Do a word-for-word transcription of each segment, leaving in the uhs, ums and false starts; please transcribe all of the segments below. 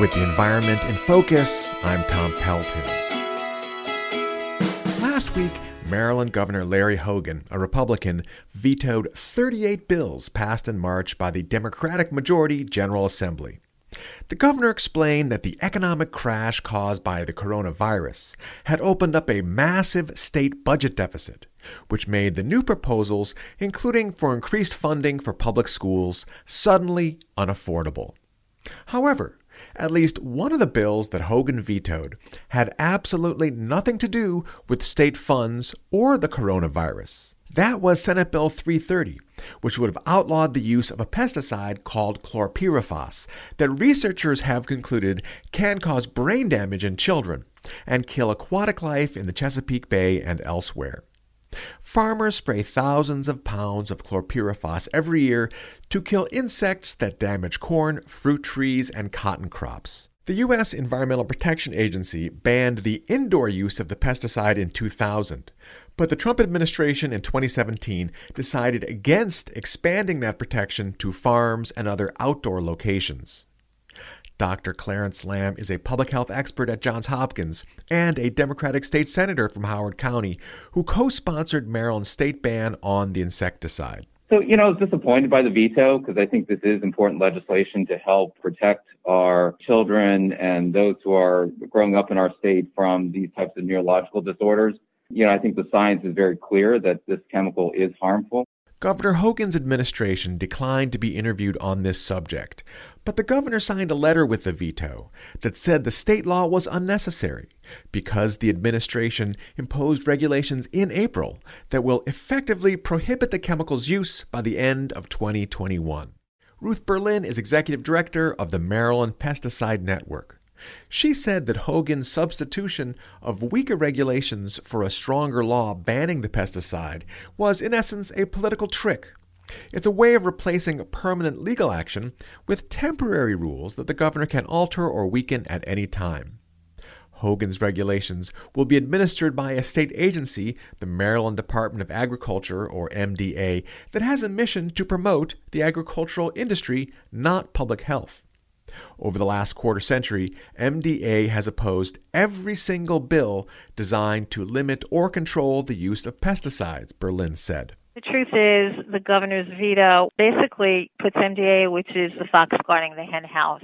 With the Environment in Focus, I'm Tom Pelton. Last week, Maryland Governor Larry Hogan, a Republican, vetoed thirty-eight bills passed in March by the Democratic majority General Assembly. The governor explained that the economic crash caused by the coronavirus had opened up a massive state budget deficit, which made the new proposals, including for increased funding for public schools, suddenly unaffordable. However, at least one of the bills that Hogan vetoed had absolutely nothing to do with state funds or the coronavirus. That was Senate Bill three thirty, which would have outlawed the use of a pesticide called chlorpyrifos that researchers have concluded can cause brain damage in children and kill aquatic life in the Chesapeake Bay and elsewhere. Farmers spray thousands of pounds of chlorpyrifos every year to kill insects that damage corn, fruit trees, and cotton crops. The U S Environmental Protection Agency banned the indoor use of the pesticide in two thousand, but the Trump administration in twenty seventeen decided against expanding that protection to farms and other outdoor locations. Doctor Clarence Lam is a public health expert at Johns Hopkins and a Democratic state senator from Howard County who co-sponsored Maryland's state ban on the insecticide. So, you know, I was disappointed by the veto because I think this is important legislation to help protect our children and those who are growing up in our state from these types of neurological disorders. You know, I think the science is very clear that this chemical is harmful. Governor Hogan's administration declined to be interviewed on this subject, but the governor signed a letter with the veto that said the state law was unnecessary because the administration imposed regulations in April that will effectively prohibit the chemical's use by the end of twenty twenty-one. Ruth Berlin is executive director of the Maryland Pesticide Network. She said that Hogan's substitution of weaker regulations for a stronger law banning the pesticide was, in essence, a political trick. It's a way of replacing permanent legal action with temporary rules that the governor can alter or weaken at any time. Hogan's regulations will be administered by a state agency, the Maryland Department of Agriculture, or M D A, that has a mission to promote the agricultural industry, not public health. Over the last quarter century, M D A has opposed every single bill designed to limit or control the use of pesticides, Berlin said. The truth is the governor's veto basically puts M D A, which is the fox guarding the hen house.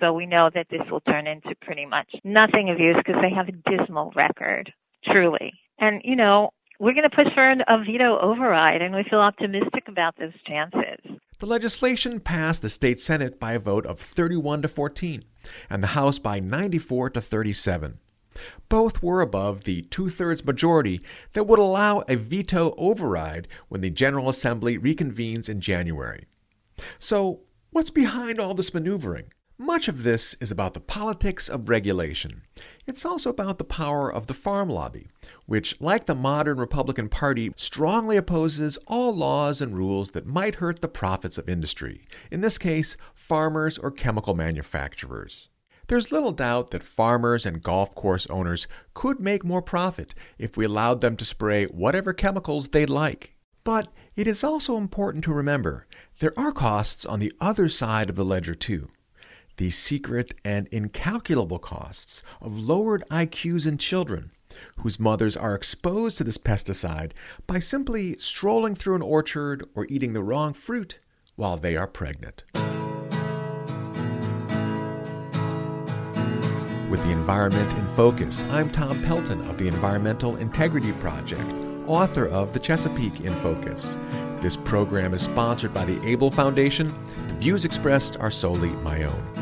So we know that this will turn into pretty much nothing of use because they have a dismal record, truly. And, you know, we're going to push for a veto override, and we feel optimistic about those chances. The legislation passed the state Senate by a vote of thirty-one to fourteen and the House by ninety-four to thirty-seven. Both were above the two-thirds majority that would allow a veto override when the General Assembly reconvenes in January. So, what's behind all this maneuvering? Much of this is about the politics of regulation. It's also about the power of the farm lobby, which, like the modern Republican Party, strongly opposes all laws and rules that might hurt the profits of industry, in this case, farmers or chemical manufacturers. There's little doubt that farmers and golf course owners could make more profit if we allowed them to spray whatever chemicals they'd like. But it is also important to remember there are costs on the other side of the ledger, too. The secret and incalculable costs of lowered I Qs in children, whose mothers are exposed to this pesticide by simply strolling through an orchard or eating the wrong fruit while they are pregnant. With the Environment in Focus, I'm Tom Pelton of the Environmental Integrity Project, author of The Chesapeake in Focus. This program is sponsored by the Abel Foundation. The views expressed are solely my own.